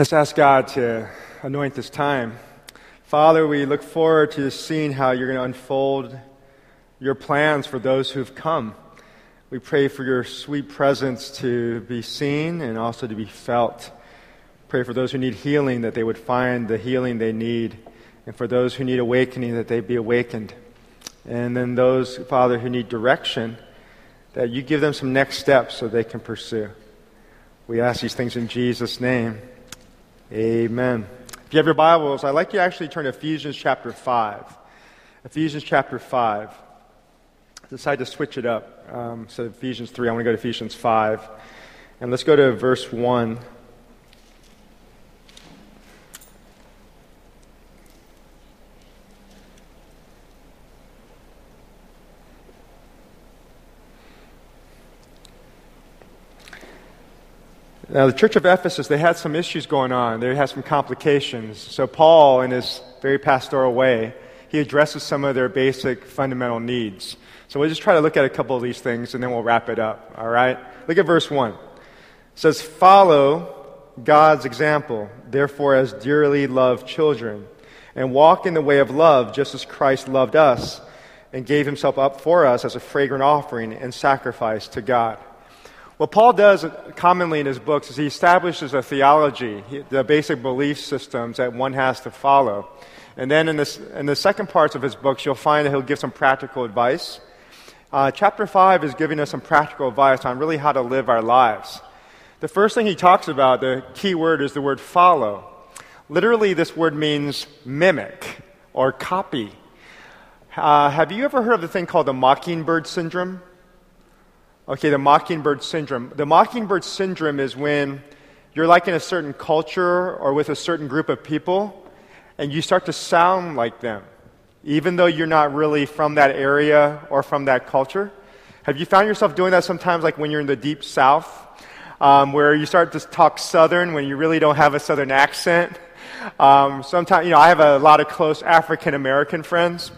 Let's ask God to anoint this time. Father, we look forward to seeing how you're going to unfold your plans for those who've come. We pray for your sweet presence to be seen and also to be felt. Pray for those who need healing, that they would find the healing they need. And for those who need awakening, that they be awakened. And then those, Father, who need direction, that you give them some next steps so they can pursue. We ask these things in Jesus' name. Amen. If you have your Bibles, I'd like you to actually turn to Ephesians chapter 5. Ephesians chapter 5. I decided to switch it up. So Ephesians 3, I want to go to Ephesians 5. And let's go to verse 1. Now, the church of Ephesus, they had some issues going on. They had some complications. So Paul, in his very pastoral way, he addresses some of their basic fundamental needs. So we'll just try to look at a couple of these things, and then we'll wrap it up, all right? Look at verse 1. It says, "Follow God's example, therefore as dearly loved children, and walk in the way of love, just as Christ loved us and gave himself up for us as a fragrant offering and sacrifice to God." What Paul does commonly in his books is he establishes a theology, the basic belief systems that one has to follow. And then in the second parts of his books, you'll find that he'll give some practical advice. Chapter 5 is giving us some practical advice on really how to live our lives. The first thing he talks about, the key word, is the word follow. Literally, this word means mimic or copy. Have you ever heard of the thing called the mockingbird syndrome? Okay, the mockingbird syndrome. The mockingbird syndrome is when you're like in a certain culture or with a certain group of people, and you start to sound like them, even though you're not really from that area or from that culture. Have you found yourself doing that sometimes, like when you're in the deep south, where you start to talk southern when you really don't have a southern accent? Sometimes, I have a lot of close African-American friends,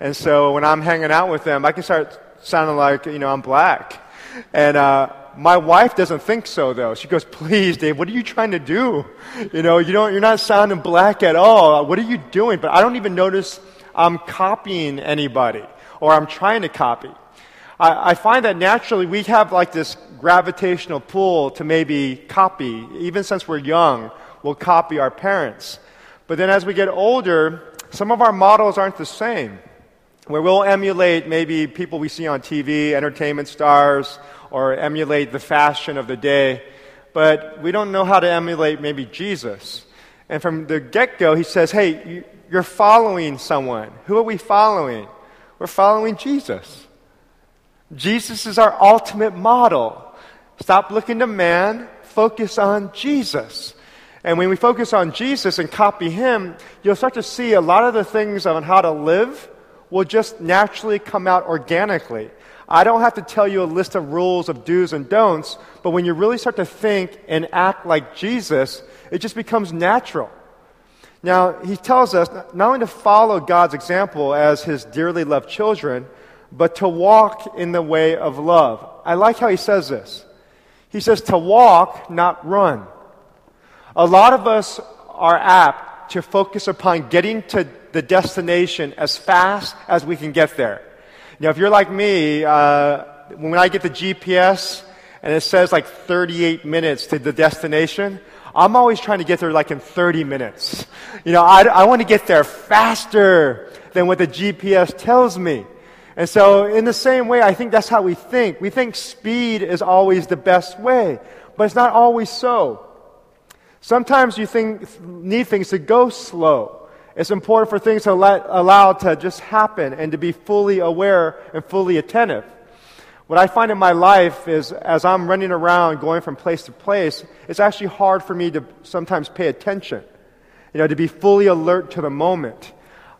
and so when I'm hanging out with them, I can start sounding like, I'm black. And my wife doesn't think so, though. She goes, "Please, Dave, what are you trying to do? You're not sounding black at all. What are you doing?" But I don't even notice I'm copying anybody or I'm trying to copy. I find that naturally we have like this gravitational pull to maybe copy. Even since we're young, we'll copy our parents. But then as we get older, some of our models aren't the same, where we'll emulate maybe people we see on TV, entertainment stars, or emulate the fashion of the day, but we don't know how to emulate maybe Jesus. And from the get-go, he says, hey, you're following someone. Who are we following? We're following Jesus. Jesus is our ultimate model. Stop looking to man, focus on Jesus. And when we focus on Jesus and copy him, you'll start to see a lot of the things on how to live will just naturally come out organically. I don't have to tell you a list of rules of do's and don'ts, but when you really start to think and act like Jesus, it just becomes natural. Now, he tells us not only to follow God's example as his dearly loved children, but to walk in the way of love. I like how he says this. He says to walk, not run. A lot of us are apt to focus upon getting to the destination as fast as we can get there. Now, if you're like me, when I get the GPS and it says like 38 minutes to the destination, I'm always trying to get there like in 30 minutes. I want to get there faster than what the GPS tells me. And so in the same way, I think that's how we think. We think speed is always the best way, but it's not always so. Sometimes you need things to go slow. It's important for things to allow to just happen and to be fully aware and fully attentive. What I find in my life is as I'm running around going from place to place, it's actually hard for me to sometimes pay attention, to be fully alert to the moment.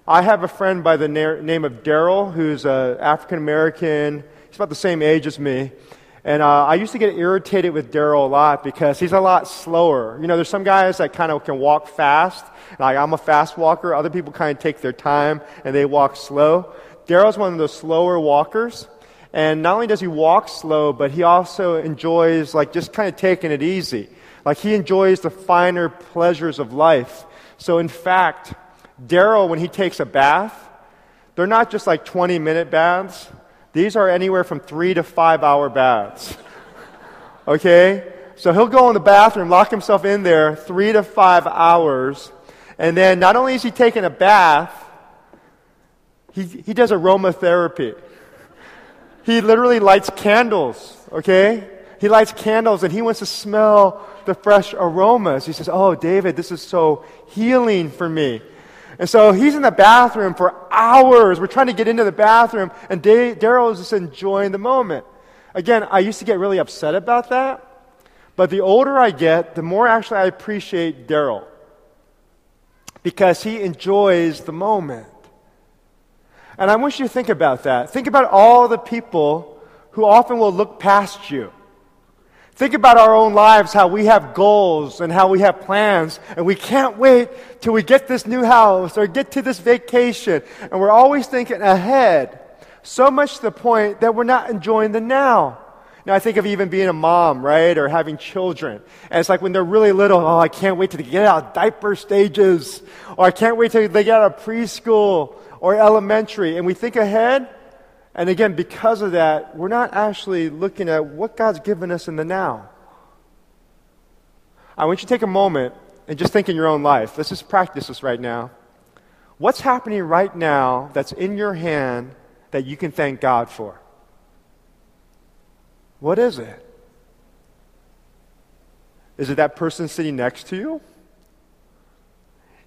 I have a friend by the name of Daryl, who's an African-American. He's about the same age as me. And I used to get irritated with Daryl a lot because he's a lot slower. There's some guys that kind of can walk fast. Like, I'm a fast walker. Other people kind of take their time and they walk slow. Daryl's one of the slower walkers. And not only does he walk slow, but he also enjoys just kind of taking it easy. He enjoys the finer pleasures of life. So in fact, Daryl, when he takes a bath, they're not just like 20-minute baths. These are anywhere from 3 to 5 hour baths. Okay? So he'll go in the bathroom, lock himself in there 3 to 5 hours. And then not only is he taking a bath, he does aromatherapy. He literally lights candles, okay? He lights candles and he wants to smell the fresh aromas. He says, oh, David, this is so healing for me. And so he's in the bathroom for hours. We're trying to get into the bathroom, and Daryl is just enjoying the moment. Again, I used to get really upset about that, but the older I get, the more actually I appreciate Daryl because he enjoys the moment. And I want you to think about that. Think about all the people who often will look past you. Think about our own lives, how we have goals and how we have plans, and we can't wait till we get this new house or get to this vacation, and we're always thinking ahead, so much to the point that we're not enjoying the now. Now, I think of even being a mom, right, or having children, and it's like when they're really little, oh, I can't wait till they get out of diaper stages, or I can't wait till they get out of preschool or elementary, and we think ahead. And again, because of that, we're not actually looking at what God's given us in the now. I want you to take a moment and just think in your own life. Let's just practice this right now. What's happening right now that's in your hand that you can thank God for? What is it? Is it that person sitting next to you?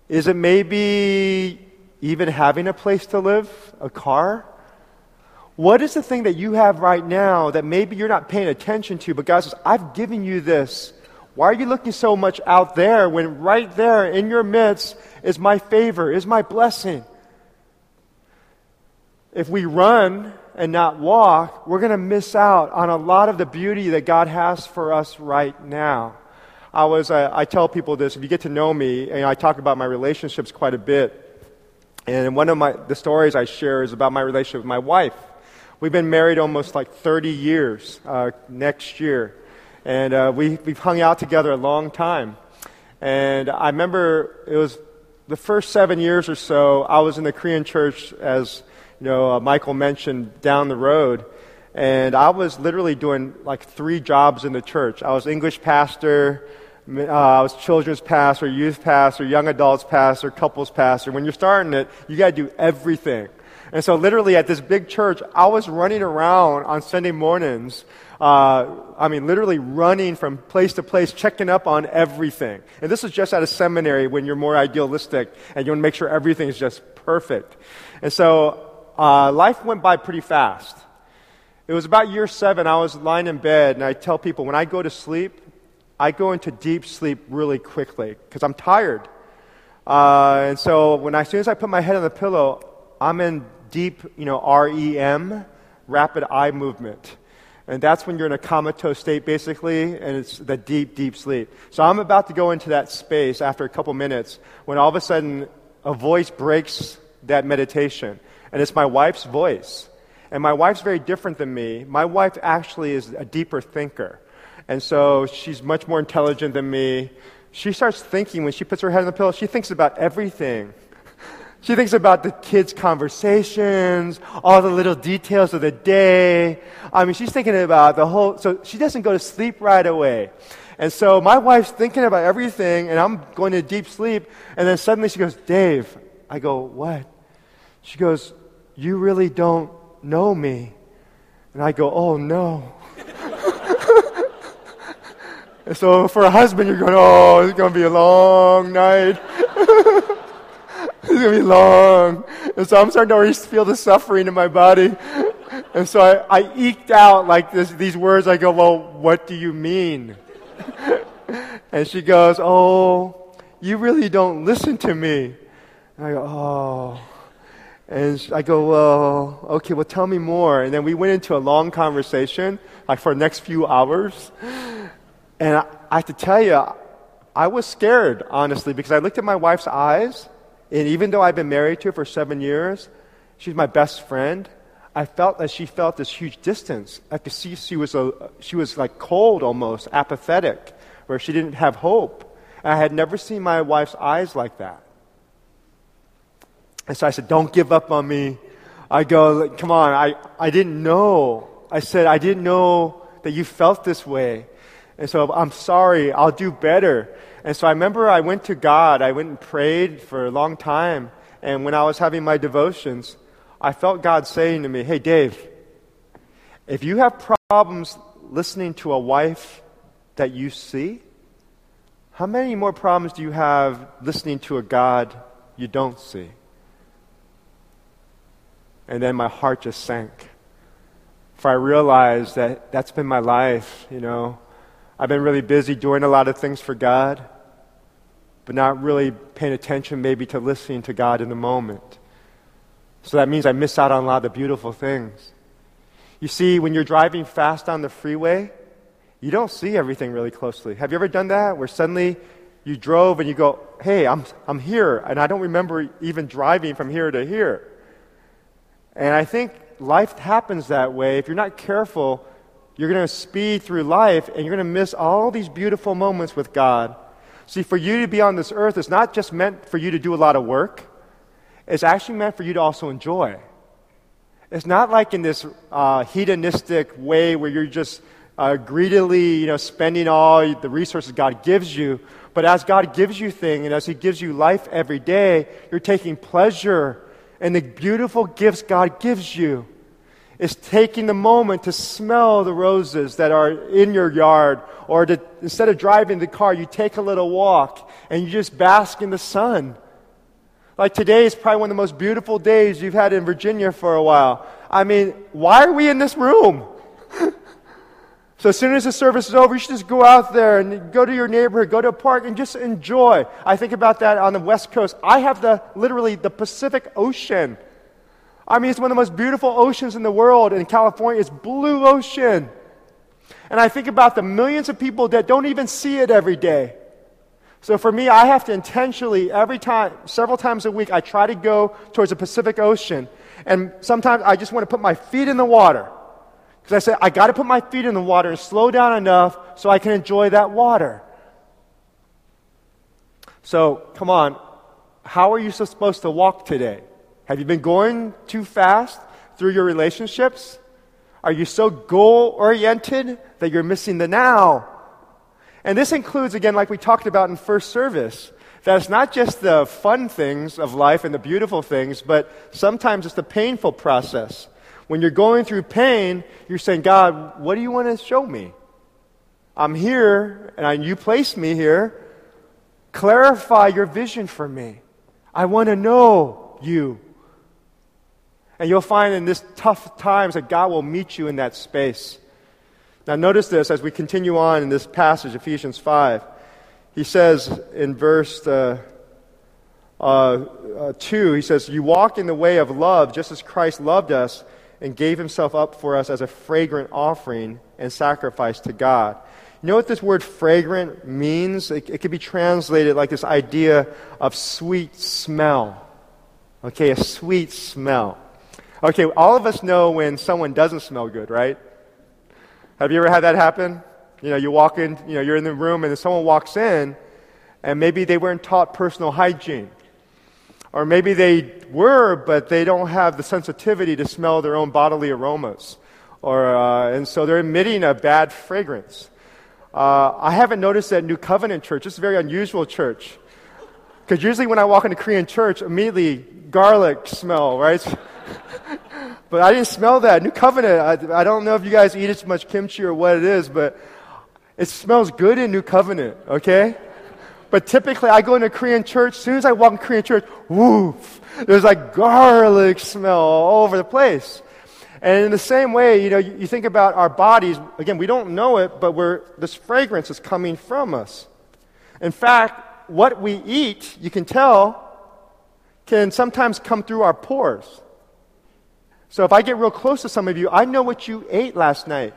Is it maybe even having a place to live, a car? What is the thing that you have right now that maybe you're not paying attention to, but God says, I've given you this. Why are you looking so much out there when right there in your midst is my favor, is my blessing? If we run and not walk, we're going to miss out on a lot of the beauty that God has for us right now. I tell people this, if you get to know me, and I talk about my relationships quite a bit, and one of the stories I share is about my relationship with my wife. We've been married almost like 30 years next year, and we've hung out together a long time. And I remember it was the first 7 years or so, I was in the Korean church, as you know, Michael mentioned, down the road, and I was literally doing like 3 jobs in the church. I was English pastor, I was children's pastor, youth pastor, young adults pastor, couples pastor. When you're starting it, you got to do everything. And so literally at this big church, I was running around on Sunday mornings, literally running from place to place, checking up on everything. And this is just at a seminary when you're more idealistic and you want to make sure everything's just perfect. And so life went by pretty fast. It was about year 7, I was lying in bed, and I tell people, when I go to sleep, I go into deep sleep really quickly because I'm tired. And so as soon as I put my head on the pillow, I'm in deep, REM, rapid eye movement. And that's when you're in a comatose state, basically, and it's the deep, deep sleep. So I'm about to go into that space after a couple minutes when all of a sudden a voice breaks that meditation. And it's my wife's voice. And my wife's very different than me. My wife actually is a deeper thinker. And so she's much more intelligent than me. She starts thinking when she puts her head on the pillow, she thinks about everything. She thinks about the kids' conversations, all the little details of the day. She's thinking about the whole, so she doesn't go to sleep right away. And so my wife's thinking about everything, and I'm going to deep sleep, and then suddenly she goes, Dave. I go, what? She goes, you really don't know me. And I go, oh, no. And so for a husband, you're going, oh, it's going to be a long night. It's going to be long. And so I'm starting to already feel the suffering in my body. And so I eked out like these words. I go, well, what do you mean? And she goes, oh, you really don't listen to me. And I go, oh. And I go, well, okay, well, tell me more. And then we went into a long conversation, like for the next few hours. And I have to tell you, I was scared, honestly, because I looked at my wife's eyes. And even though I've been married to her for 7 years, she's my best friend, I felt that she felt this huge distance. I could see she was like cold almost, apathetic. where she didn't have hope. I had never seen my wife's eyes like that. And so I said, don't give up on me. I go, come on, I didn't know. I said, I didn't know that you felt this way. And so I'm sorry, I'll do better. And so I remember I went to God. I went and prayed for a long time. And when I was having my devotions, I felt God saying to me, hey, Dave, if you have problems listening to a wife that you see, how many more problems do you have listening to a God you don't see? And then my heart just sank. For I realized that that's been my life, you know. I've been really busy doing a lot of things for God, but not really paying attention maybe to listening to God in the moment. So that means I miss out on a lot of the beautiful things. You see, when you're driving fast on the freeway, you don't see everything really closely. Have you ever done that, where suddenly you drove and you go, hey, I'm here, and I don't remember even driving from here to here. And I think life happens that way. If you're not careful, you're going to speed through life, and you're going to miss all these beautiful moments with God. See, for you to be on this earth, it's not just meant for you to do a lot of work. It's actually meant for you to also enjoy. It's not like in this hedonistic way where you're just greedily, spending all the resources God gives you. But as God gives you things, and as He gives you life every day, you're taking pleasure in the beautiful gifts God gives you. It's taking the moment to smell the roses that are in your yard, or to, instead of driving the car, you take a little walk and you just bask in the sun. Like today is probably one of the most beautiful days you've had in Virginia for a while. I mean, why are we in this room? So as soon as the service is over, you should just go out there and go to your neighborhood, go to a park, and just enjoy. I think about that on the West Coast. I have literally the Pacific Ocean. I mean, it's one of the most beautiful oceans in the world. In California, it's blue ocean. And I think about the millions of people that don't even see it every day. So for me, I have to intentionally, every time, several times a week, I try to go towards the Pacific Ocean. And sometimes I just want to put my feet in the water. Because I said, I got to put my feet in the water and slow down enough so I can enjoy that water. So, come on, how are you supposed to walk today? Have you been going too fast through your relationships? Are you so goal-oriented that you're missing the now? And this includes, again, like we talked about in first service, that it's not just the fun things of life and the beautiful things, but sometimes it's the painful process. When you're going through pain, you're saying, God, what do you want to show me? I'm here, and you placed me here. Clarify your vision for me. I want to know you. And you'll find in these tough times that God will meet you in that space. Now notice this as we continue on in this passage, Ephesians 5. He says in verse 2, he says, you walk in the way of love just as Christ loved us and gave himself up for us as a fragrant offering and sacrifice to God. You know what this word fragrant means? It could be translated like this idea of sweet smell. Okay, a sweet smell. Okay, all of us know when someone doesn't smell good, right? Have you ever had that happen? You walk in, you're in the room and someone walks in and maybe they weren't taught personal hygiene. Or maybe they were, but they don't have the sensitivity to smell their own bodily aromas. And so they're emitting a bad fragrance. I haven't noticed that New Covenant Church. It's a very unusual church. Because usually when I walk into Korean church, immediately garlic smell, right? But I didn't smell that. New Covenant, I don't know if you guys eat as much kimchi or what it is, but it smells good in New Covenant, okay? But typically, I go into a Korean church. As soon as I walk in a Korean church, woof, there's like garlic smell all over the place. And in the same way, you think about our bodies. Again, we don't know it, but this fragrance is coming from us. In fact, what we eat, you can tell, can sometimes come through our pores. So if I get real close to some of you, I know what you ate last night,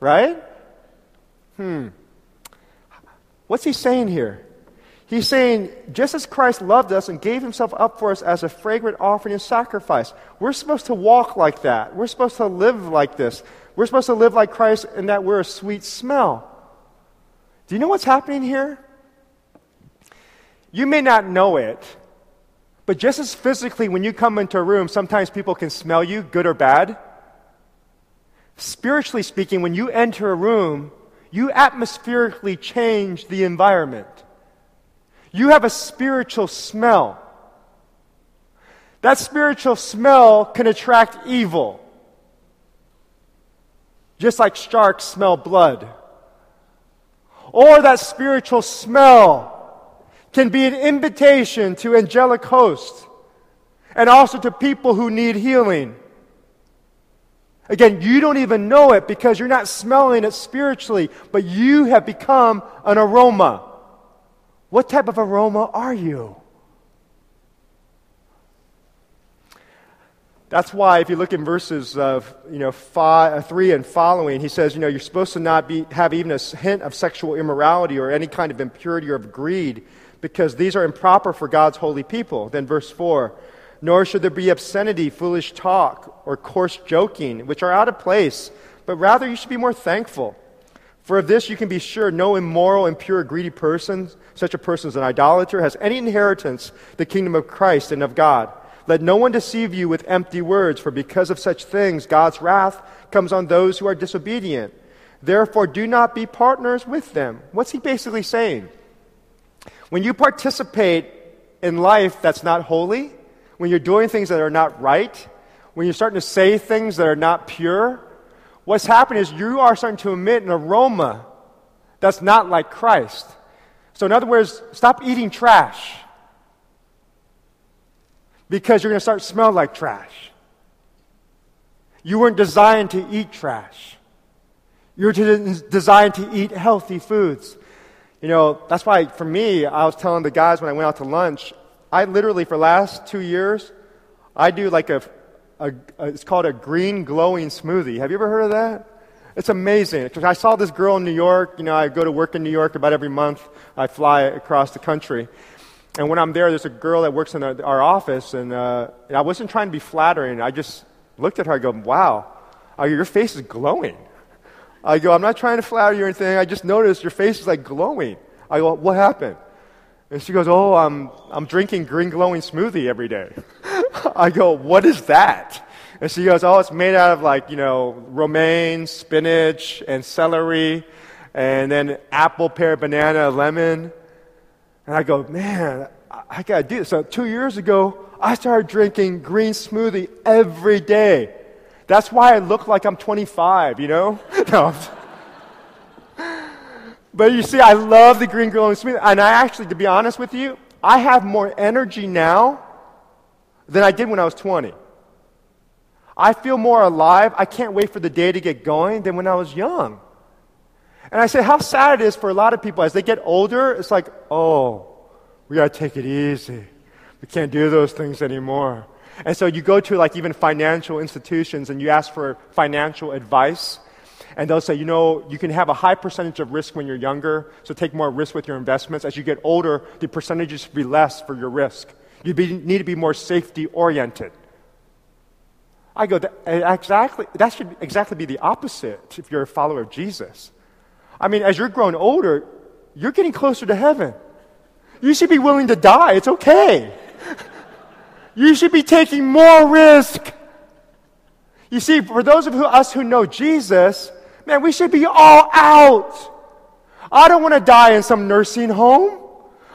right? What's he saying here? He's saying, just as Christ loved us and gave himself up for us as a fragrant offering and sacrifice, we're supposed to walk like that. We're supposed to live like this. We're supposed to live like Christ in that we're a sweet smell. Do you know what's happening here? You may not know it, but just as physically when you come into a room, sometimes people can smell you, good or bad. Spiritually speaking, when you enter a room, you atmospherically change the environment. You have a spiritual smell. That spiritual smell can attract evil. Just like sharks smell blood. Or that spiritual smell can be an invitation to angelic hosts and also to people who need healing. Again, you don't even know it because you're not smelling it spiritually, but you have become an aroma. What type of aroma are you? That's why if you look in verses of 3 and following, he says, you're supposed to not have even a hint of sexual immorality or any kind of impurity or of greed, because these are improper for God's holy people. Then verse 4, nor should there be obscenity, foolish talk, or coarse joking, which are out of place, but rather you should be more thankful. For of this you can be sure, no immoral, impure, greedy person, such a person as an idolater, has any inheritance in the kingdom of Christ and of God. Let no one deceive you with empty words, for because of such things God's wrath comes on those who are disobedient. Therefore do not be partners with them. What's he basically saying? When you participate in life that's not holy, when you're doing things that are not right, when you're starting to say things that are not pure, what's happening is you are starting to emit an aroma that's not like Christ. So in other words, stop eating trash, because you're going to start to smell like trash. You weren't designed to eat trash. You were designed to eat healthy foods. That's why for me, I was telling the guys when I went out to lunch, I literally for the last 2 years, I do like it's called a green glowing smoothie. Have you ever heard of that? It's amazing. Because I saw this girl in New York. I go to work in New York about every month. I fly across the country. And when I'm there, there's a girl that works in our office, and I wasn't trying to be flattering. I just looked at her and go, wow, your face is glowing. I go, I'm not trying to flatter you or anything. I just noticed your face is like glowing. I go, what happened? And she goes, oh, I'm drinking green glowing smoothie every day. I go, what is that? And she goes, oh, it's made out of romaine, spinach, and celery, and then apple, pear, banana, lemon. And I go, man, I got to do this. So 2 years ago, I started drinking green smoothie every day. That's why I look like I'm 25, No. But you see, I love the green glowing smoothie. And I actually, to be honest with you, I have more energy now than I did when I was 20. I feel more alive. I can't wait for the day to get going than when I was young. And I say how sad it is for a lot of people. As they get older, it's like, oh, we got to take it easy. We can't do those things anymore. And so you go to even financial institutions and you ask for financial advice. And they'll say, you can have a high percentage of risk when you're younger, so take more risk with your investments. As you get older, the percentages should be less for your risk. You need to be more safety-oriented. I go, that should exactly be the opposite if you're a follower of Jesus. I mean, as you're growing older, you're getting closer to heaven. You should be willing to die. It's okay. You should be taking more risk. You see, for those of us who know Jesus, man, we should be all out. I don't want to die in some nursing home.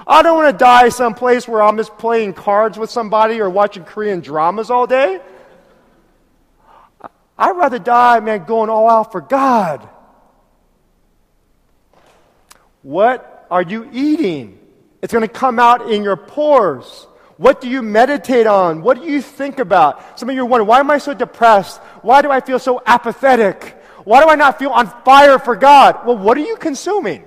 I don't want to die someplace where I'm just playing cards with somebody or watching Korean dramas all day. I'd rather die, man, going all out for God. What are you eating? It's going to come out in your pores. What do you meditate on? What do you think about? Some of you are wondering, why am I so depressed? Why do I feel so apathetic? Why do I not feel on fire for God? Well, what are you consuming?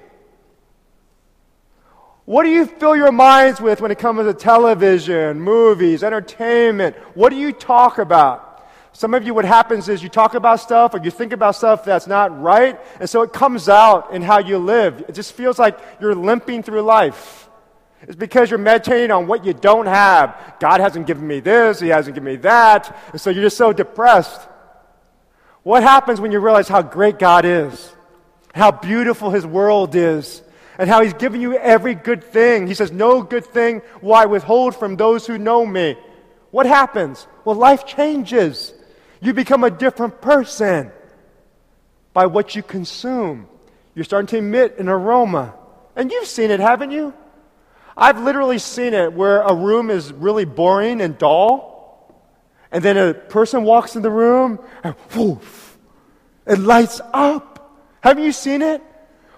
What do you fill your minds with when it comes to television, movies, entertainment? What do you talk about? Some of you, what happens is you talk about stuff or you think about stuff that's not right, and so it comes out in how you live. It just feels like you're limping through life. It's because you're meditating on what you don't have. God hasn't given me this, He hasn't given me that, and so you're just so depressed. What happens when you realize how great God is, how beautiful His world is, and how he's given you every good thing. He says, no good thing will I withhold from those who know me. What happens? Well, life changes. You become a different person by what you consume. You're starting to emit an aroma. And you've seen it, haven't you? I've literally seen it where a room is really boring and dull, and then a person walks in the room and woof, it lights up. Haven't you seen it?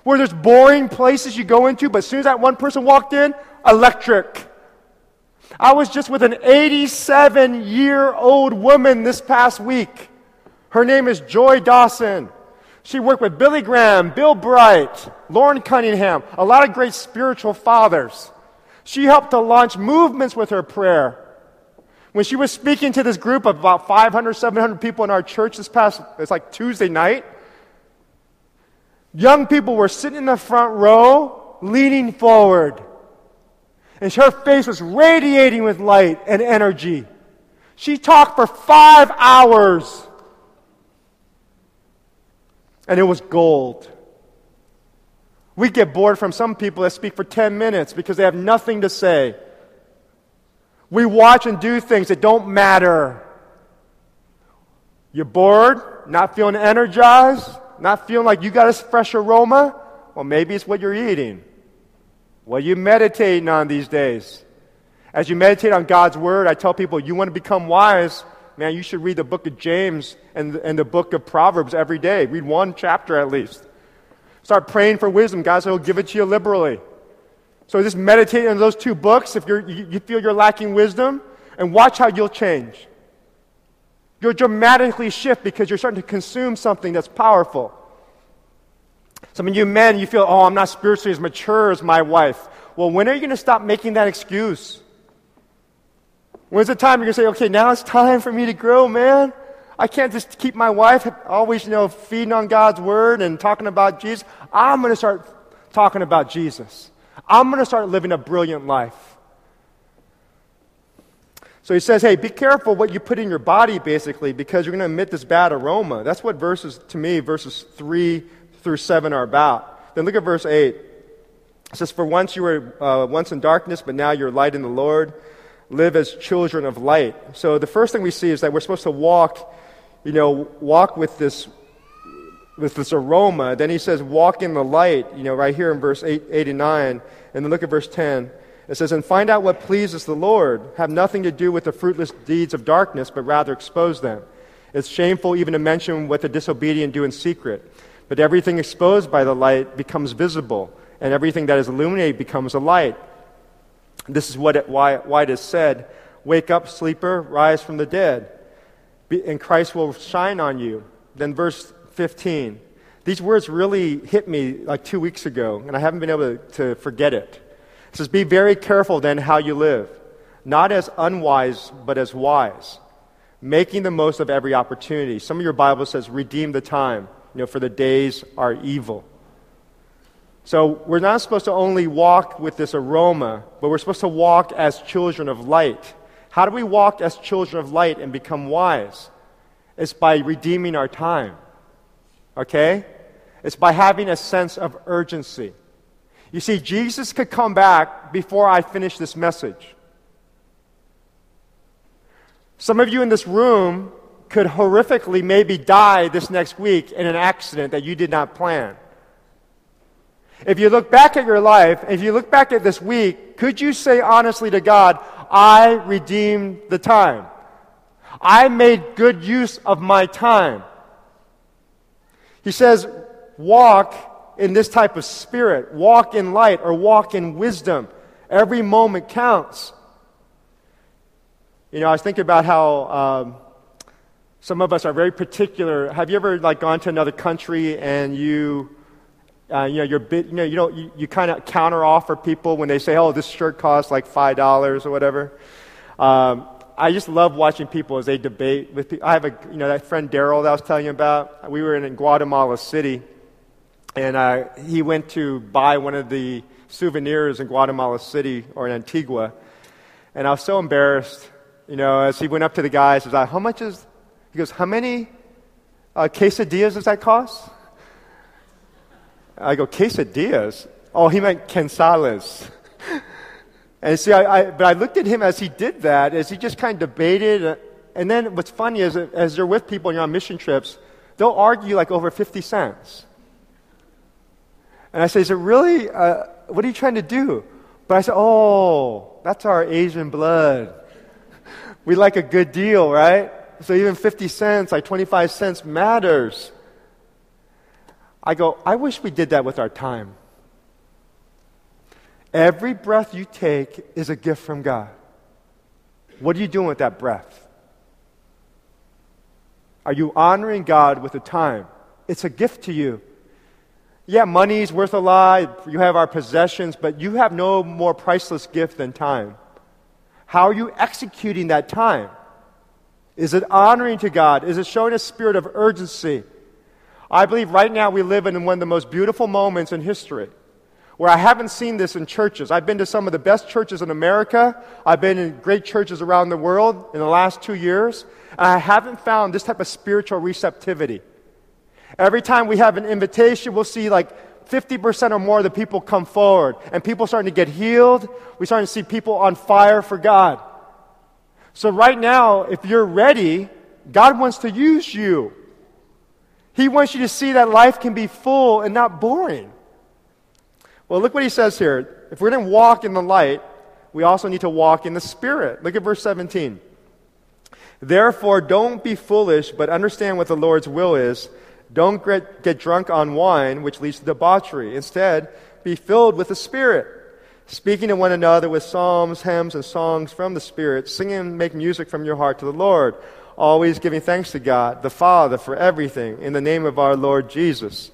Where there's boring places you go into, but as soon as that one person walked in, electric. I was just with an 87-year-old woman this past week. Her name is Joy Dawson. She worked with Billy Graham, Bill Bright, Lauren Cunningham, a lot of great spiritual fathers. She helped to launch movements with her prayer. When she was speaking to this group of about 500, 700 people in our church this past, it's like Tuesday night, young people were sitting in the front row, leaning forward. And her face was radiating with light and energy. She talked for 5 hours. And it was gold. We get bored from some people that speak for 10 minutes because they have nothing to say. We watch and do things that don't matter. You're bored, not feeling energized, not feeling like you got a fresh aroma. Well, maybe it's what you're eating. What are you meditating on these days? As you meditate on God's Word, I tell people, you want to become wise, man, you should read the book of James and the book of Proverbs every day. Read one chapter at least. Start praying for wisdom. God said He'll give it to you liberally. So just meditate on those two books if you feel you're lacking wisdom, and watch how you'll change. You'll dramatically shift because you're starting to consume something that's powerful. Some of you men, you feel, oh, I'm not spiritually as mature as my wife. Well, when are you going to stop making that excuse? When's the time you're going to say, okay, now it's time for me to grow, man? I can't just keep my wife always, feeding on God's Word and talking about Jesus. I'm going to start talking about Jesus. I'm going to start living a brilliant life. So he says, hey, be careful what you put in your body, basically, because you're going to emit this bad aroma. That's what verses 3 through 7 are about. Then look at verse 8. It says, for once you were once in darkness, but now you're light in the Lord. Live as children of light. So the first thing we see is that we're supposed to walk with this aroma. Then he says, walk in the light, right here in verse 8 and 9. And then look at verse 10. It says, and find out what pleases the Lord. Have nothing to do with the fruitless deeds of darkness, but rather expose them. It's shameful even to mention what the disobedient do in secret. But everything exposed by the light becomes visible, and everything that is illuminated becomes a light. This is why it is said, wake up, sleeper, rise from the dead, and Christ will shine on you. Then verse 15. These words really hit me like 2 weeks ago, and I haven't been able to forget it. It says, be very careful then how you live, not as unwise, but as wise, making the most of every opportunity. Some of your Bible says, redeem the time, for the days are evil. So we're not supposed to only walk with this aroma, but we're supposed to walk as children of light. How do we walk as children of light and become wise? It's by redeeming our time, okay? It's by having a sense of urgency. You see, Jesus could come back before I finish this message. Some of you in this room could horrifically maybe die this next week in an accident that you did not plan. If you look back at your life, if you look back at this week, could you say honestly to God, I redeemed the time. I made good use of my time. He says, walk in this type of spirit. Walk in light or walk in wisdom. Every moment counts. I was thinking about how some of us are very particular. Have you ever gone to another country and you kind of counter offer people when they say, "Oh, this shirt costs like $5 or whatever." I just love watching people as they debate with people. I have that friend Daryl that I was telling you about. We were in Guatemala City, and he went to buy one of the souvenirs in Guatemala City or in Antigua, and I was so embarrassed, as he went up to the guy, says, "How much is?" He goes, "How many quesadillas does that cost?" I go, quesadillas? Oh, he meant Cancelas. And see, but I looked at him as he did that, as he just kind of debated. And then what's funny is, as you're with people and you're on mission trips, they'll argue like over 50 cents. And I say, is it really, what are you trying to do? But I said, oh, that's our Asian blood. We like a good deal, right? So even 50 cents, like 25 cents matters. I go, I wish we did that with our time. Every breath you take is a gift from God. What are you doing with that breath? Are you honoring God with the time? It's a gift to you. Yeah, money's worth a lot. You have our possessions, but you have no more priceless gift than time. How are you executing that time? Is it honoring to God? Is it showing a spirit of urgency? I believe right now we live in one of the most beautiful moments in history, where I haven't seen this in churches. I've been to some of the best churches in America. I've been in great churches around the world in the last 2 years, and I haven't found this type of spiritual receptivity. Every time we have an invitation, we'll see like 50% or more of the people come forward, and people starting to get healed. We're starting to see people on fire for God. So right now, if you're ready, God wants to use you. He wants you to see that life can be full and not boring. Well, look what he says here. If we're going to walk in the light, we also need to walk in the Spirit. Look at verse 17. Therefore, don't be foolish, but understand what the Lord's will is. Don't get drunk on wine, which leads to debauchery. Instead, be filled with the Spirit, speaking to one another with psalms, hymns, and songs from the Spirit, singing and make music from your heart to the Lord, always giving thanks to God, the Father, for everything, in the name of our Lord Jesus.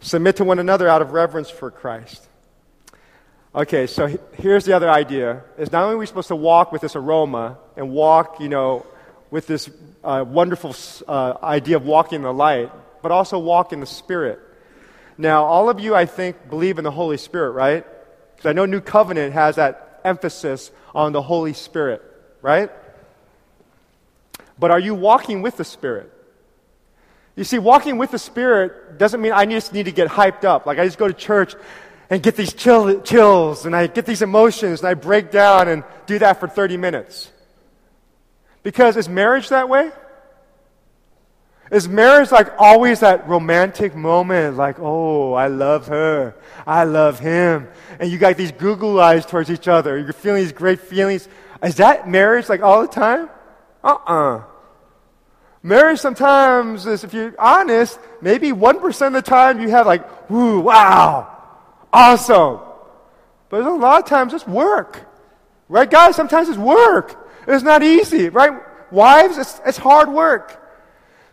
Submit to one another out of reverence for Christ. Okay, so here's the other idea. Is not only are we supposed to walk with this aroma and walk, with this wonderful idea of walking in the light, but also walk in the Spirit. Now, all of you, I think, believe in the Holy Spirit, right? Because I know New Covenant has that emphasis on the Holy Spirit, right? But are you walking with the Spirit? You see, walking with the Spirit doesn't mean I just need to get hyped up. Like I just go to church and get these chills, and I get these emotions, and I break down and do that for 30 minutes. Because is marriage that way? Is marriage like always that romantic moment, like, oh, I love her, I love him, and you got these Google eyes towards each other, you're feeling these great feelings. Is that marriage like all the time? Marriage sometimes is, if you're honest, maybe 1% of the time you have like, woo, wow, awesome. But there's a lot of times it's work, right, guys? Sometimes it's work. It's not easy, right? Wives, it's hard work.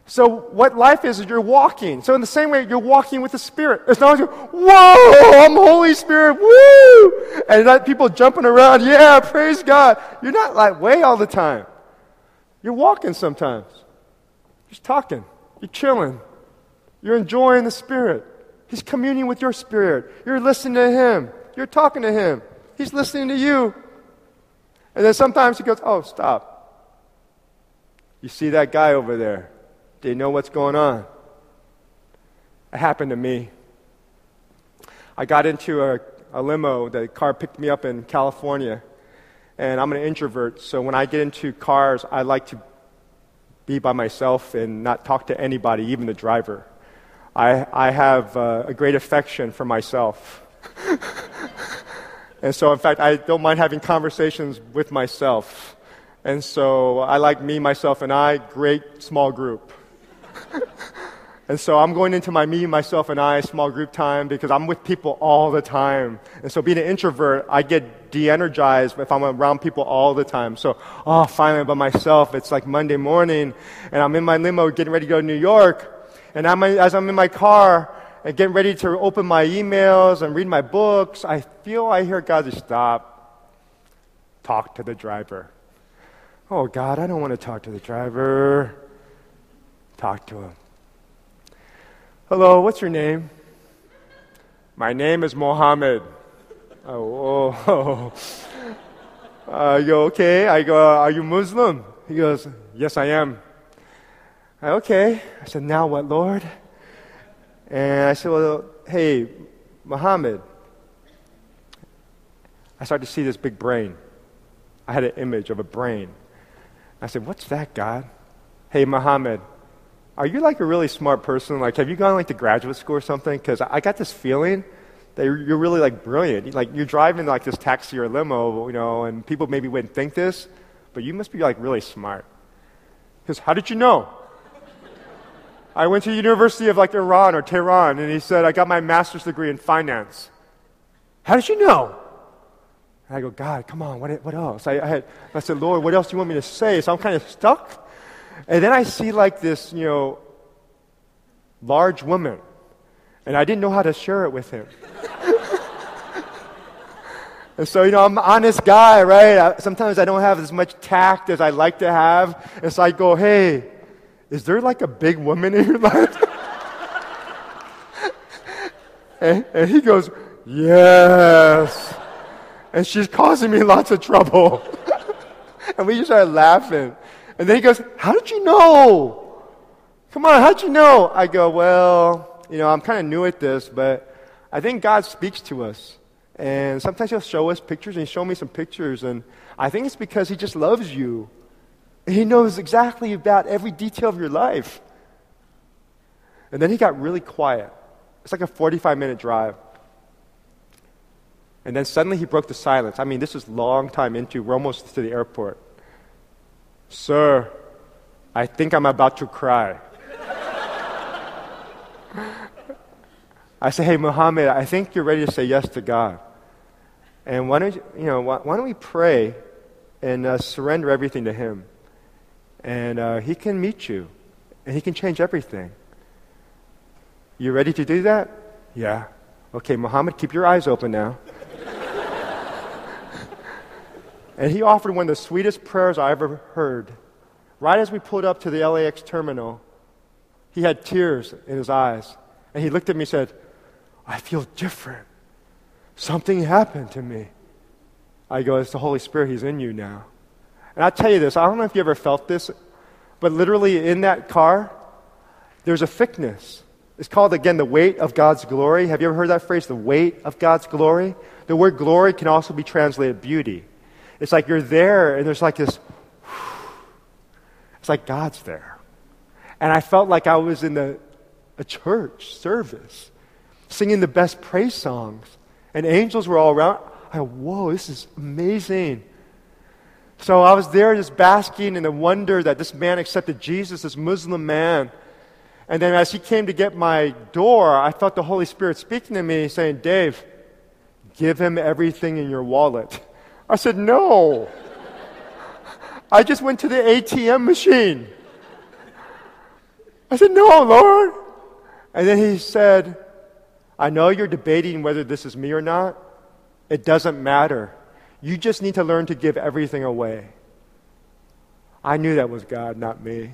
So what life is you're walking. So in the same way, you're walking with the Spirit. It's not like, whoa, I'm Holy Spirit, woo! And not people jumping around, yeah, praise God. You're not like way all the time. You're walking sometimes. You're talking. You're chilling. You're enjoying the Spirit. He's communing with your spirit. You're listening to Him. You're talking to Him. He's listening to you. And then sometimes he goes, oh, stop. You see that guy over there? Do you know what's going on? It happened to me. I got into a limo. The car picked me up in California. And I'm an introvert, so when I get into cars, I like to be by myself and not talk to anybody, even the driver. I have a great affection for myself. And so, in fact, I don't mind having conversations with myself. And so I like me, myself, and I, great small group. And so I'm going into my me, myself, and I small group time because I'm with people all the time. And so being an introvert, I get de-energized if I'm around people all the time. So, finally by myself, it's like Monday morning, and I'm in my limo getting ready to go to New York. And as I'm in my car, and getting ready to open my emails and read my books, I hear God say, stop, talk to the driver. Oh, God, I don't want to talk to the driver. Talk to him. Hello, what's your name? My name is Mohammed. Oh. Are you okay? I go, are you Muslim? He goes, yes, I am. Okay. I said, now what, Lord? And I said, well, hey, Muhammad, I started to see this big brain. I had an image of a brain. I said, what's that, God? Hey, Muhammad, are you like a really smart person? Like, have you gone like to graduate school or something? Because I got this feeling that you're really like brilliant. Like, you're driving like this taxi or limo, you know, and people maybe wouldn't think this, but you must be like really smart. Because how did you know? I went to the University of like Iran or Tehran, and he said, I got my master's degree in finance. How did you know? And I go, God, come on, what else? I said, Lord, what else do you want me to say? So I'm kind of stuck. And then I see like this, you know, large woman. And I didn't know how to share it with him. And so, you know, I'm an honest guy, right? Sometimes I don't have as much tact as I like to have. And so I go, hey, is there like a big woman in your life? and he goes, yes. And she's causing me lots of trouble. And we just started laughing. And then he goes, how did you know? Come on, how did you know? I go, well, you know, I'm kind of new at this, but I think God speaks to us. And sometimes he'll show us pictures, and he showed me some pictures. And I think it's because he just loves you. He knows exactly about every detail of your life. And then he got really quiet. It's like a 45-minute drive. And then suddenly he broke the silence. I mean, this is long time into. We're almost to the airport. Sir, I think I'm about to cry. I say, hey, Muhammad, I think you're ready to say yes to God. And why don't we pray and surrender everything to him? And he can meet you. And he can change everything. You ready to do that? Yeah. Okay, Muhammad, keep your eyes open now. And he offered one of the sweetest prayers I ever heard. Right as we pulled up to the LAX terminal, he had tears in his eyes. And he looked at me and said, I feel different. Something happened to me. I go, it's the Holy Spirit. He's in you now. And I'll tell you this. I don't know if you ever felt this, but literally in that car, there's a thickness. It's called, again, the weight of God's glory. Have you ever heard that phrase, the weight of God's glory? The word glory can also be translated beauty. It's like you're there, and there's like this, it's like God's there. And I felt like I was in a church service, singing the best praise songs, and angels were all around. I go, whoa, this is amazing. So I was there just basking in the wonder that this man accepted Jesus, this Muslim man. And then as he came to get my door, I felt the Holy Spirit speaking to me, saying, Dave, give him everything in your wallet. I said, no. I just went to the ATM machine. I said, no, Lord. And then he said, I know you're debating whether this is me or not. It doesn't matter. You just need to learn to give everything away. I knew that was God, not me.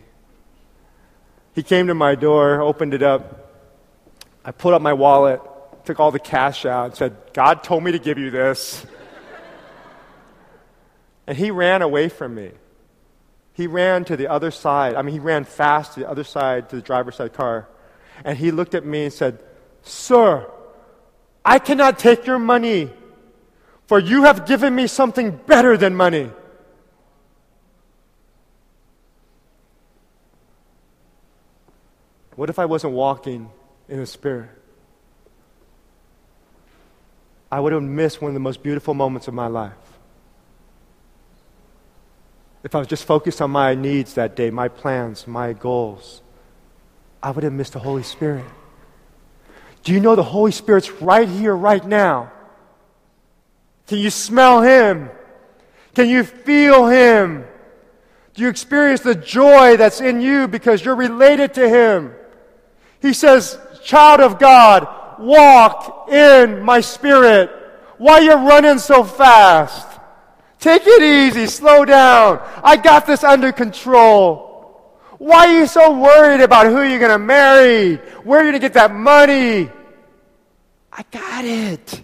He came to my door, opened it up. I pulled up my wallet, took all the cash out, and said, God told me to give you this. And he ran away from me. He ran to the other side. I mean, he ran fast to the other side, to the driver's side car. And he looked at me and said, Sir, I cannot take your money, for you have given me something better than money. What if I wasn't walking in the Spirit? I would have missed one of the most beautiful moments of my life. If I was just focused on my needs that day, my plans, my goals, I would have missed the Holy Spirit. Do you know the Holy Spirit's right here, right now? Can you smell Him? Can you feel Him? Do you experience the joy that's in you because you're related to Him? He says, child of God, walk in my Spirit. Why are you running so fast? Take it easy. Slow down. I got this under control. Why are you so worried about who you're going to marry? Where are you going to get that money? I got it.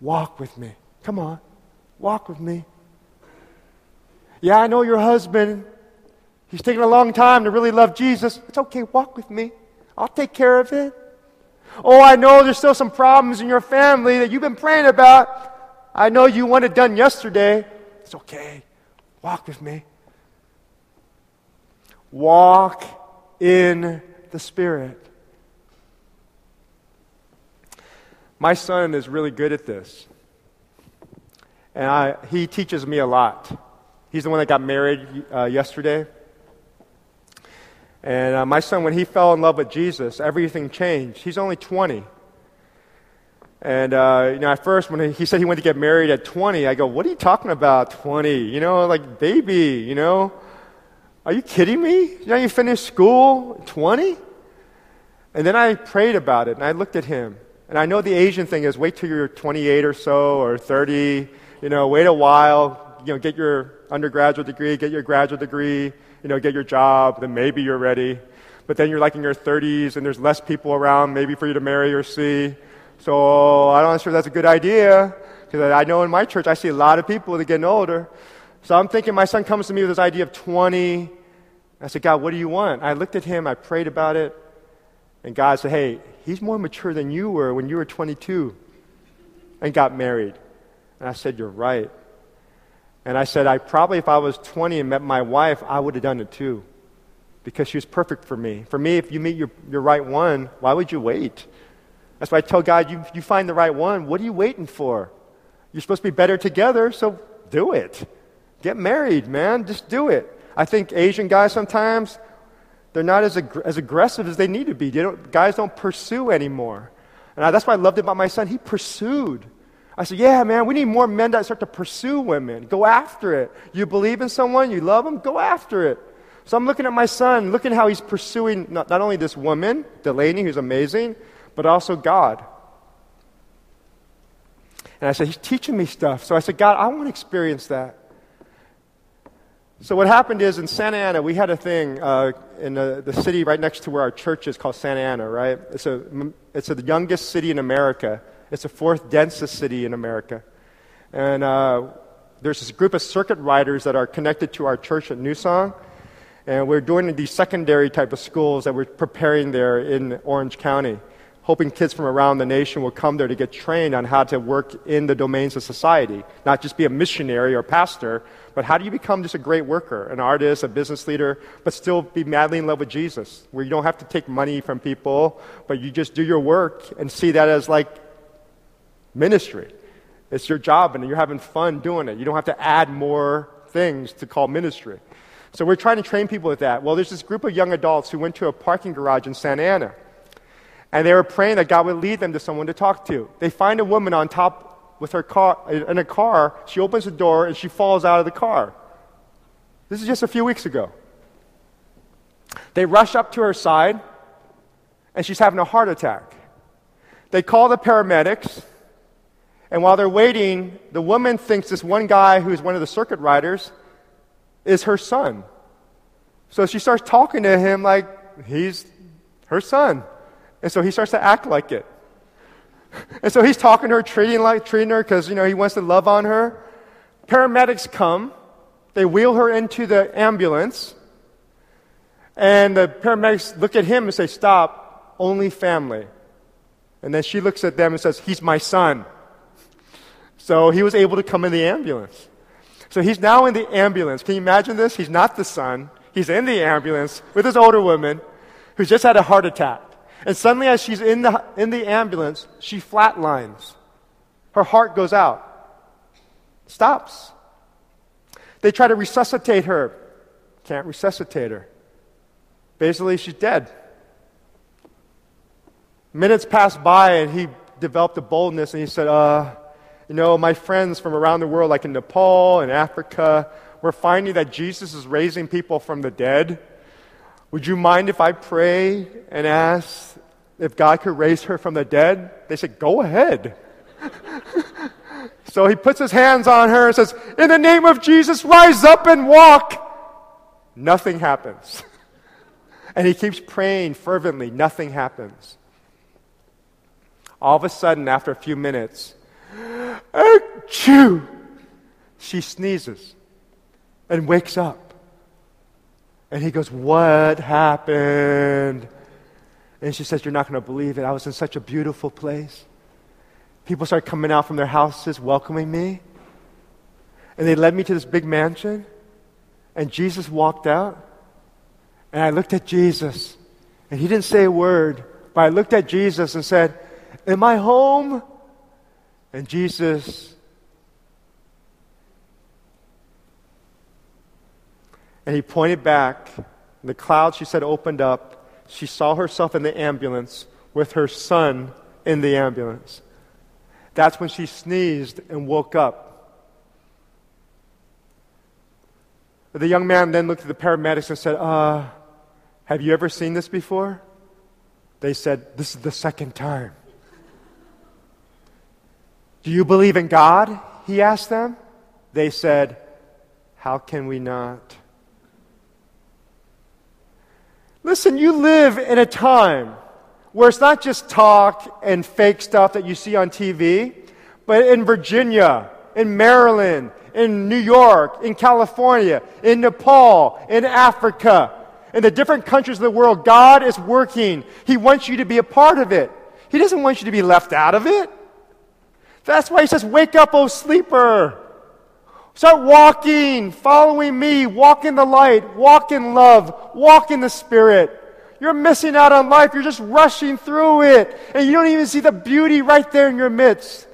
Walk with me. Come on. Walk with me. Yeah, I know your husband. He's taking a long time to really love Jesus. It's okay. Walk with me. I'll take care of it. Oh, I know there's still some problems in your family that you've been praying about. I know you want it done yesterday. It's okay. Walk with me. Walk in the Spirit. My son is really good at this. And he teaches me a lot. He's the one that got married yesterday. And my son, when he fell in love with Jesus, everything changed. He's only 20. And, at first, when he said he went to get married at 20, I go, what are you talking about, 20? Baby, Are you kidding me? Now you finished school, 20? And then I prayed about it, and I looked at him. And I know the Asian thing is wait till you're 28 or so, or 30, wait a while, get your undergraduate degree, get your graduate degree, get your job, then maybe you're ready. But then you're like in your 30s, and there's less people around maybe for you to marry or see. So I'm not sure that's a good idea, because I know in my church I see a lot of people that are getting older. So I'm thinking my son comes to me with this idea of 20. I said, God, what do you want? I looked at him, I prayed about it, and God said, hey, he's more mature than you were when you were 22 and got married. And I said, you're right. And I said, if I was 20 and met my wife, I would have done it too, because she was perfect for me. For me, if you meet your right one, why would you wait? That's why I tell God, you find the right one, what are you waiting for? You're supposed to be better together, so do it. Get married, man. Just do it. I think Asian guys sometimes, they're not as aggressive as they need to be. Guys don't pursue anymore. And that's what I loved about my son. He pursued. I said, yeah, man, we need more men that start to pursue women. Go after it. You believe in someone, you love them, go after it. So I'm looking at my son, looking at how he's pursuing not only this woman, Delaney, who's amazing, but also God. And I said, he's teaching me stuff. So I said, God, I want to experience that. So what happened is in Santa Ana, we had a thing in the city right next to where our church is called Santa Ana, right? It's the youngest city in America. It's the fourth densest city in America. And there's this group of circuit riders that are connected to our church at New Song. And we're doing these secondary type of schools that we're preparing there in Orange County, hoping kids from around the nation will come there to get trained on how to work in the domains of society, not just be a missionary or pastor, but how do you become just a great worker, an artist, a business leader, but still be madly in love with Jesus, where you don't have to take money from people, but you just do your work and see that as like ministry. It's your job, and you're having fun doing it. You don't have to add more things to call ministry. So we're trying to train people with that. Well, there's this group of young adults who went to a parking garage in Santa Ana, and they were praying that God would lead them to someone to talk to. They find a woman on top with her car in a car. She opens the door and she falls out of the car. This is just a few weeks ago. They rush up to her side, and she's having a heart attack. They call the paramedics, and while they're waiting, the woman thinks this one guy who's one of the circuit riders is her son. So she starts talking to him like he's her son. And so he starts to act like it. And so he's talking to her, treating her because, he wants to love on her. Paramedics come. They wheel her into the ambulance. And the paramedics look at him and say, stop, only family. And then she looks at them and says, he's my son. So he was able to come in the ambulance. So he's now in the ambulance. Can you imagine this? He's not the son. He's in the ambulance with this older woman who just had a heart attack. And suddenly, as she's in the ambulance, she flatlines. Her heart goes out. Stops. They try to resuscitate her. Can't resuscitate her. Basically, she's dead. Minutes passed by, and he developed a boldness, and he said, my friends from around the world, like in Nepal and Africa, we're finding that Jesus is raising people from the dead. Would you mind if I pray and ask if God could raise her from the dead? They said, go ahead. So he puts his hands on her and says, in the name of Jesus, rise up and walk. Nothing happens. And he keeps praying fervently. Nothing happens. All of a sudden, after a few minutes, achoo, she sneezes and wakes up. And he goes, what happened? And And she says, you're not going to believe it. I was in such a beautiful place. People started coming out from their houses, welcoming me. And they led me to this big mansion. And Jesus walked out. And I looked at Jesus. And he didn't say a word. But I looked at Jesus and said, am I home? And Jesus... And he pointed back. The cloud, she said, opened up. She saw herself in the ambulance with her son in the ambulance. That's when she sneezed and woke up. The young man then looked at the paramedics and said, have you ever seen this before? They said, this is the second time. Do you believe in God? He asked them. They said, how can we not? Listen, you live in a time where it's not just talk and fake stuff that you see on TV, but in Virginia, in Maryland, in New York, in California, in Nepal, in Africa, in the different countries of the world, God is working. He wants you to be a part of it. He doesn't want you to be left out of it. That's why he says, wake up, O sleeper. Start walking, following me, walk in the light, walk in love, walk in the Spirit. You're missing out on life. You're just rushing through it. And you don't even see the beauty right there in your midst.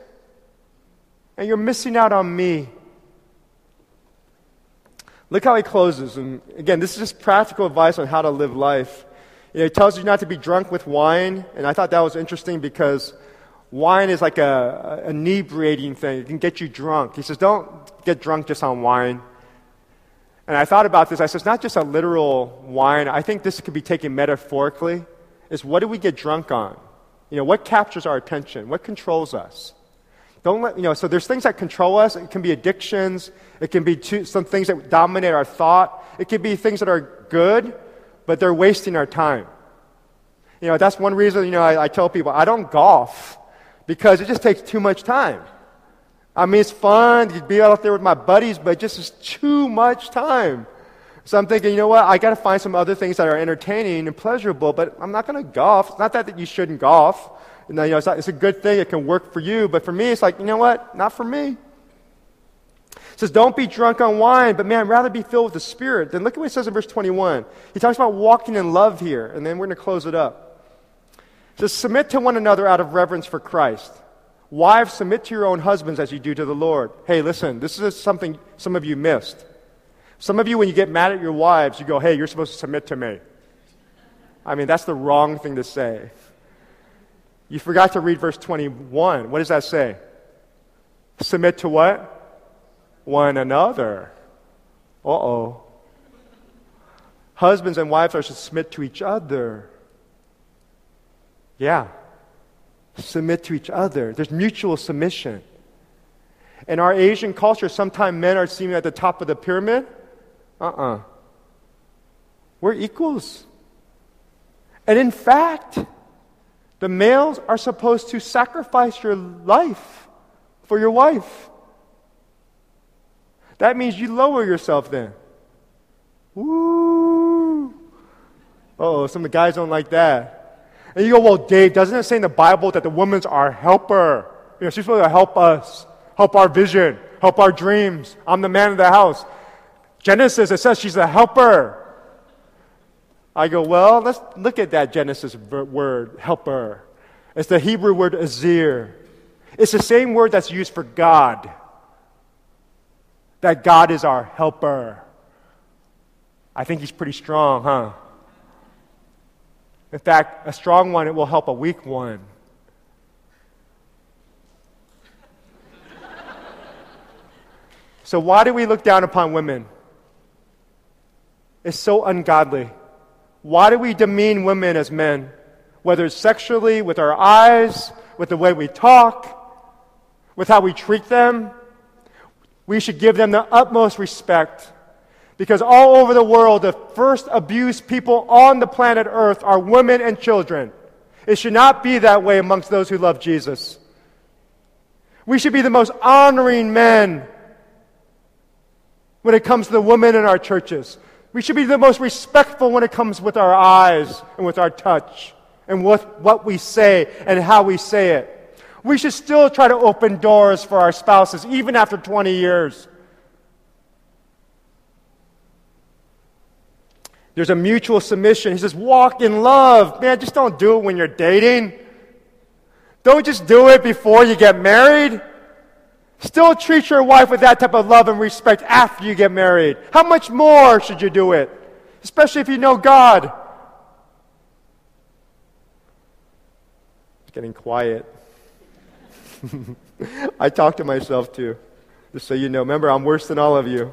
And you're missing out on me. Look how he closes. And again, this is just practical advice on how to live life. You know, he tells you not to be drunk with wine. And I thought that was interesting because wine is like an inebriating thing. It can get you drunk. He says, don't get drunk just on wine. And I thought about this. I said, it's not just a literal wine. I think this could be taken metaphorically. It's what do we get drunk on? You know, what captures our attention? What controls us? So there's things that control us. It can be addictions. It can be some things that dominate our thought. It can be things that are good, but they're wasting our time. You know, that's one reason, I tell people, I don't golf. Because it just takes too much time. I mean, it's fun to be out there with my buddies, but just is too much time. So I'm thinking, you know what? I got to find some other things that are entertaining and pleasurable, but I'm not going to golf. It's not that you shouldn't golf. It's a good thing. It can work for you. But for me, it's like, you know what? Not for me. It says, don't be drunk on wine, but man, rather be filled with the Spirit. Then look at what it says in verse 21. He talks about walking in love here, and then we're going to close it up. It says, submit to one another out of reverence for Christ. Wives, submit to your own husbands as you do to the Lord. Hey, listen, this is something some of you missed. Some of you, when you get mad at your wives, you go, hey, you're supposed to submit to me. I mean, that's the wrong thing to say. You forgot to read verse 21. What does that say? Submit to what? One another. Uh-oh. Husbands and wives are to submit to each other. Yeah. Submit to each other. There's mutual submission. In our Asian culture, sometimes men are seen at the top of the pyramid. We're equals. And in fact, the males are supposed to sacrifice your life for your wife. That means you lower yourself then. Woo! Uh-oh, some of the guys don't like that. And you go, well, Dave, doesn't it say in the Bible that the woman's our helper? She's supposed to help us, help our vision, help our dreams. I'm the man of the house. Genesis, it says she's a helper. I go, well, let's look at that Genesis word, helper. It's the Hebrew word azir. It's the same word that's used for God. That God is our helper. I think he's pretty strong, huh? In fact, a strong one, it will help a weak one. So why do we look down upon women? It's so ungodly. Why do we demean women as men? Whether it's sexually, with our eyes, with the way we talk, with how we treat them, we should give them the utmost respect. Because all over the world, the first abused people on the planet Earth are women and children. It should not be that way amongst those who love Jesus. We should be the most honoring men when it comes to the women in our churches. We should be the most respectful when it comes with our eyes and with our touch and what we say and how we say it. We should still try to open doors for our spouses, even after 20 years. There's a mutual submission. He says, walk in love. Man, just don't do it when you're dating. Don't just do it before you get married. Still treat your wife with that type of love and respect after you get married. How much more should you do it? Especially if you know God. It's getting quiet. I talk to myself too. Just so you know. Remember, I'm worse than all of you.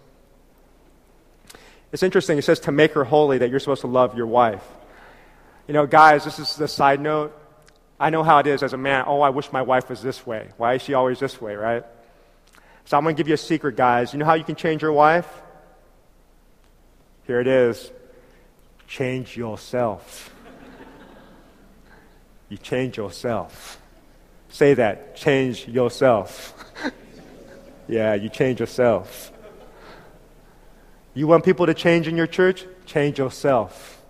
It's interesting, it says to make her holy, that you're supposed to love your wife. You know, guys, this is the side note. I know how it is as a man. Oh, I wish my wife was this way. Why is she always this way, right? So I'm going to give you a secret, guys. You know how you can change your wife? Here it is. Change yourself. You change yourself. Say that. Change yourself. Yeah, you change yourself. You want people to change in your church? Change yourself.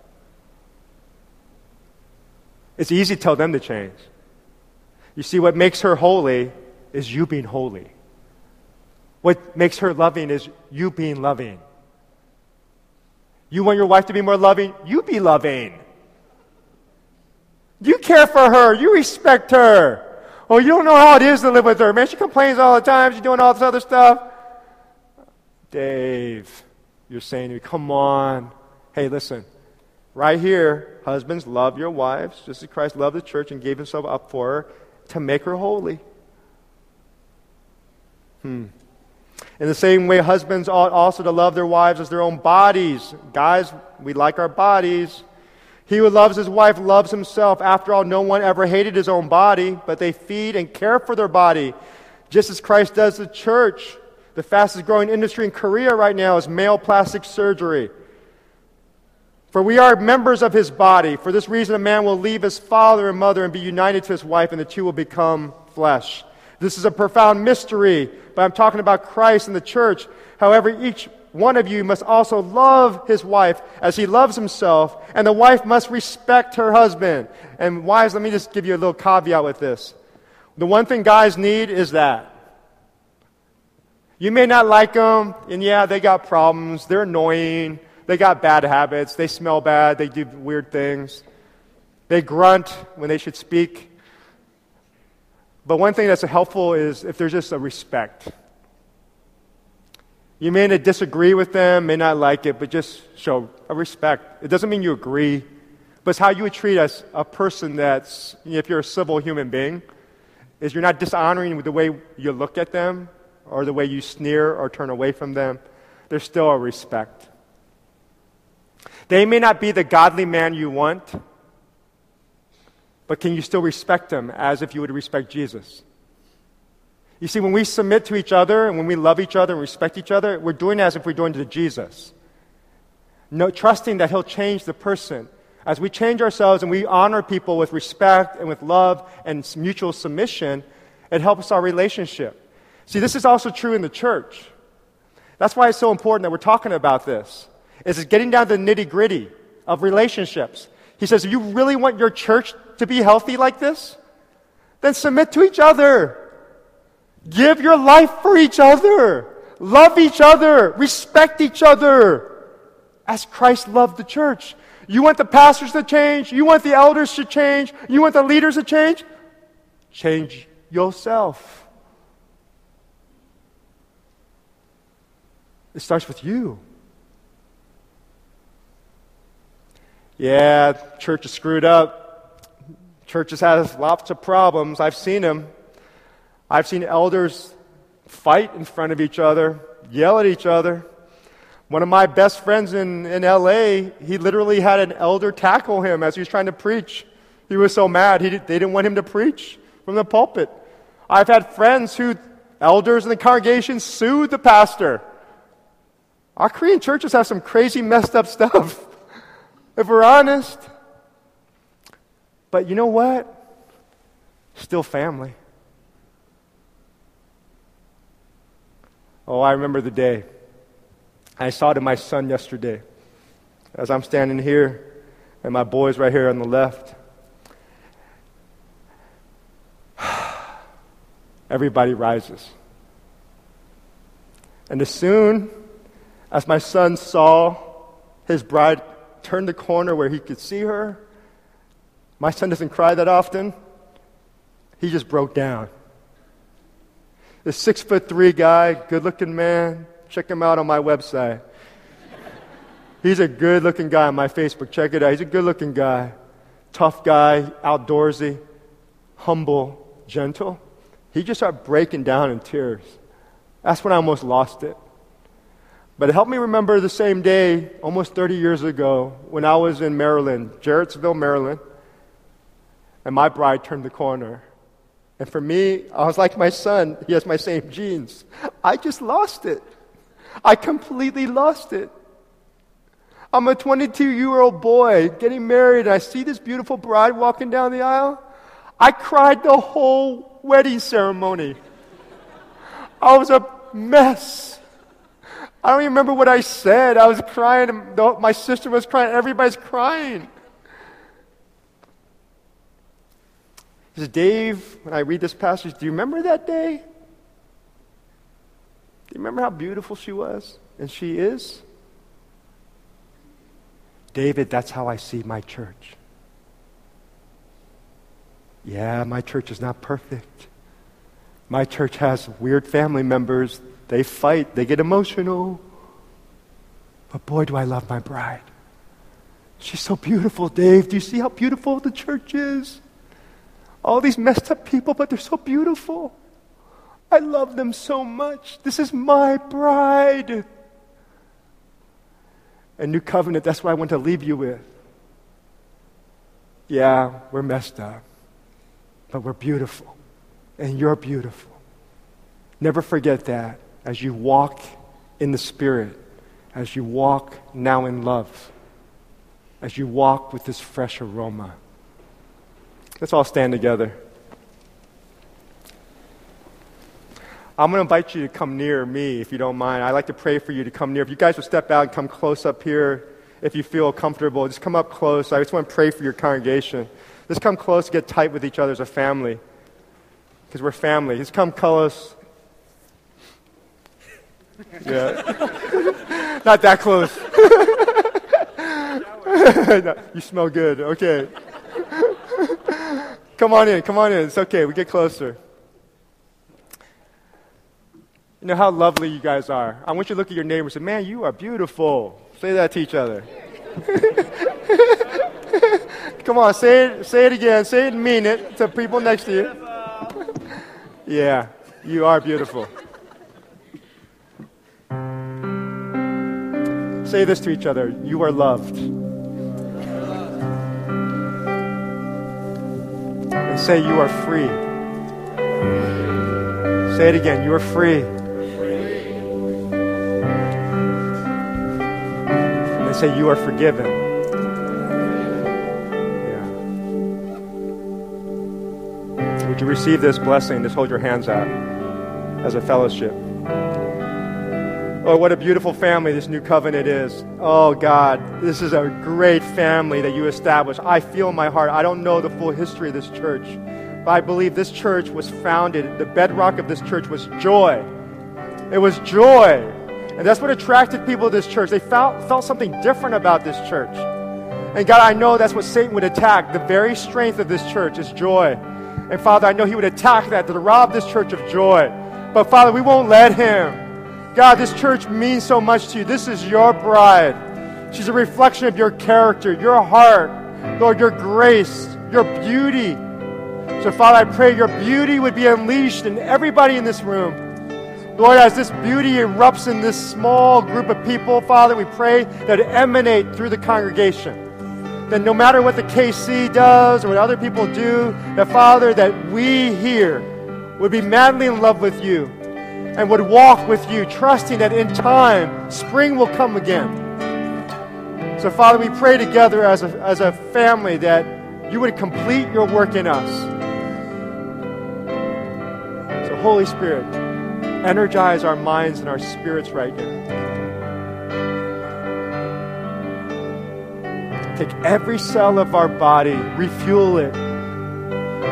It's easy to tell them to change. You see, what makes her holy is you being holy. What makes her loving is you being loving. You want your wife to be more loving? You be loving. You care for her. You respect her. Oh, you don't know how it is to live with her. Man, she complains all the time. She's doing all this other stuff. Dave, you're saying to me, come on. Hey, listen. Right here, husbands, love your wives, just as Christ loved the church and gave himself up for her to make her holy. In the same way, husbands ought also to love their wives as their own bodies. Guys, we like our bodies. He who loves his wife loves himself. After all, no one ever hated his own body, but they feed and care for their body, just as Christ does the church. The fastest growing industry in Korea right now is male plastic surgery. For we are members of his body. For this reason, a man will leave his father and mother and be united to his wife, and the two will become flesh. This is a profound mystery, but I'm talking about Christ and the church. However, each one of you must also love his wife as he loves himself, and the wife must respect her husband. And wives, let me just give you a little caveat with this. The one thing guys need is that. You may not like them, and yeah, they got problems, they're annoying, they got bad habits, they smell bad, they do weird things, they grunt when they should speak. But one thing that's helpful is if there's just a respect. You may not disagree with them, may not like it, but just show a respect. It doesn't mean you agree, but it's how you would treat a person that's, if you're a civil human being, is you're not dishonoring the way you look at them, or the way you sneer or turn away from them. There's still a respect. They may not be the godly man you want, but can you still respect them as if you would respect Jesus? You see, when we submit to each other and when we love each other and respect each other, we're doing it as if we're doing it to Jesus. No, trusting that he'll change the person. As we change ourselves and we honor people with respect and with love and mutual submission, it helps our relationship. See, this is also true in the church. That's why it's so important that we're talking about this. It's getting down to the nitty-gritty of relationships. He says, if you really want your church to be healthy like this, then submit to each other. Give your life for each other. Love each other. Respect each other as Christ loved the church. You want the pastors to change? You want the elders to change? You want the leaders to change? Change yourself. It starts with you. Yeah, church is screwed up. Churches have lots of problems. I've seen them. I've seen elders fight in front of each other, yell at each other. One of my best friends in L.A., he literally had an elder tackle him as he was trying to preach. He was so mad. They didn't want him to preach from the pulpit. I've had friends who, elders in the congregation, sued the pastor. Our Korean churches have some crazy messed up stuff, if we're honest. But you know what? Still family. Oh, I remember the day. I saw it in my son yesterday. As I'm standing here, and my boy's right here on the left. Everybody rises. And as soon as my son saw his bride turn the corner where he could see her, my son doesn't cry that often. He just broke down. This 6'3" guy, good-looking man. Check him out on my website. He's a good-looking guy on my Facebook. Check it out. He's a good-looking guy. Tough guy, outdoorsy, humble, gentle. He just started breaking down in tears. That's when I almost lost it. But it helped me remember the same day, almost 30 years ago, when I was in Maryland, Jarrettsville, Maryland, and my bride turned the corner. And for me, I was like my son. He has my same genes. I just lost it. I completely lost it. I'm a 22-year-old boy getting married, and I see this beautiful bride walking down the aisle. I cried the whole wedding ceremony. I was a mess. I don't even remember what I said. I was crying. My sister was crying. Everybody's crying. He says, Dave, when I read this passage, do you remember that day? Do you remember how beautiful she was? And she is? David, that's how I see my church. Yeah, my church is not perfect. My church has weird family members. They fight. They get emotional. But boy, do I love my bride. She's so beautiful, Dave. Do you see how beautiful the church is? All these messed up people, but they're so beautiful. I love them so much. This is my bride. And New Covenant, that's what I want to leave you with. Yeah, we're messed up, but we're beautiful, and you're beautiful. Never forget that as you walk in the Spirit, as you walk now in love, as you walk with this fresh aroma. Let's all stand together. I'm going to invite you to come near me if you don't mind. I'd like to pray for you to come near. If you guys will step out and come close up here, if you feel comfortable, just come up close. I just want to pray for your congregation. Just come close, get tight with each other as a family, because we're family. Just come close. Yeah. Not that close. No, you smell good. Okay. Come on in, come on in. It's okay, we get closer. You know how lovely you guys are. I want you to look at your neighbor and say, man, you are beautiful. Say that to each other. Come on, say it again. Say it and mean it to people next to you. Yeah, you are beautiful. Say this to each other. You are loved. And say, you are free. Say it again, you are free. And say, you are forgiven. Yeah. Would you receive this blessing? Just hold your hands out as a fellowship. Oh, what a beautiful family this new covenant is. Oh, God, this is a great family that you established. I feel in my heart, I don't know the full history of this church, but I believe this church was founded, the bedrock of this church was joy. It was joy. And that's what attracted people to this church. They felt something different about this church. And God, I know that's what Satan would attack. The very strength of this church is joy. And Father, I know he would attack that to rob this church of joy. But Father, we won't let him. God, this church means so much to you. This is your bride. She's a reflection of your character, your heart, Lord, your grace, your beauty. So, Father, I pray your beauty would be unleashed in everybody in this room. Lord, as this beauty erupts in this small group of people, Father, we pray that it emanate through the congregation. That no matter what the KC does or what other people do, that, Father, that we here would be madly in love with you and would walk with you, trusting that in time, spring will come again. So, Father, we pray together as a family that you would complete your work in us. So, Holy Spirit, energize our minds and our spirits right now. Take every cell of our body, refuel it.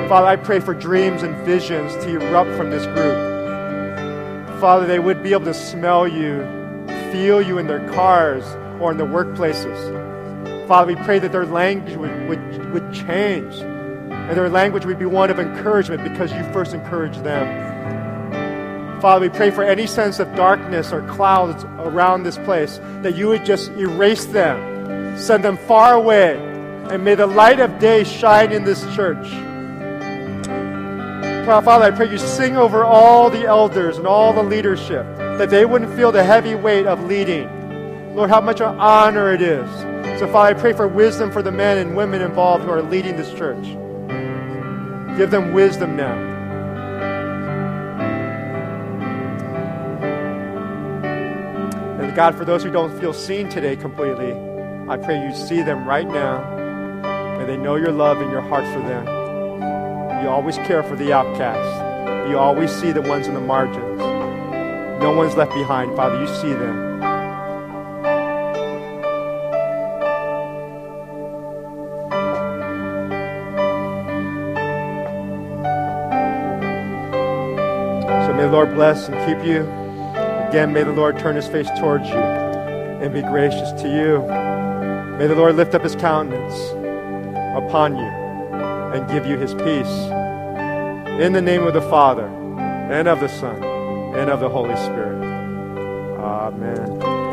Father, I pray for dreams and visions to erupt from this group. Father, they would be able to smell you, feel you in their cars or in their workplaces. Father, we pray that their language would change and their language would be one of encouragement because you first encouraged them. Father, we pray for any sense of darkness or clouds around this place, that you would just erase them, send them far away, and may the light of day shine in this church. Father, I pray you sing over all the elders and all the leadership, that they wouldn't feel the heavy weight of leading. Lord, how much an honor it is. So, Father, I pray for wisdom for the men and women involved who are leading this church. Give them wisdom now. And God, for those who don't feel seen today completely, I pray you see them right now. May they know your love and your heart for them. You always care for the outcast. You always see the ones in the margins. No one's left behind, Father. You see them. So may the Lord bless and keep you. Again, may the Lord turn his face towards you and be gracious to you. May the Lord lift up his countenance upon you and give you his peace. In the name of the Father, and of the Son, and of the Holy Spirit. Amen.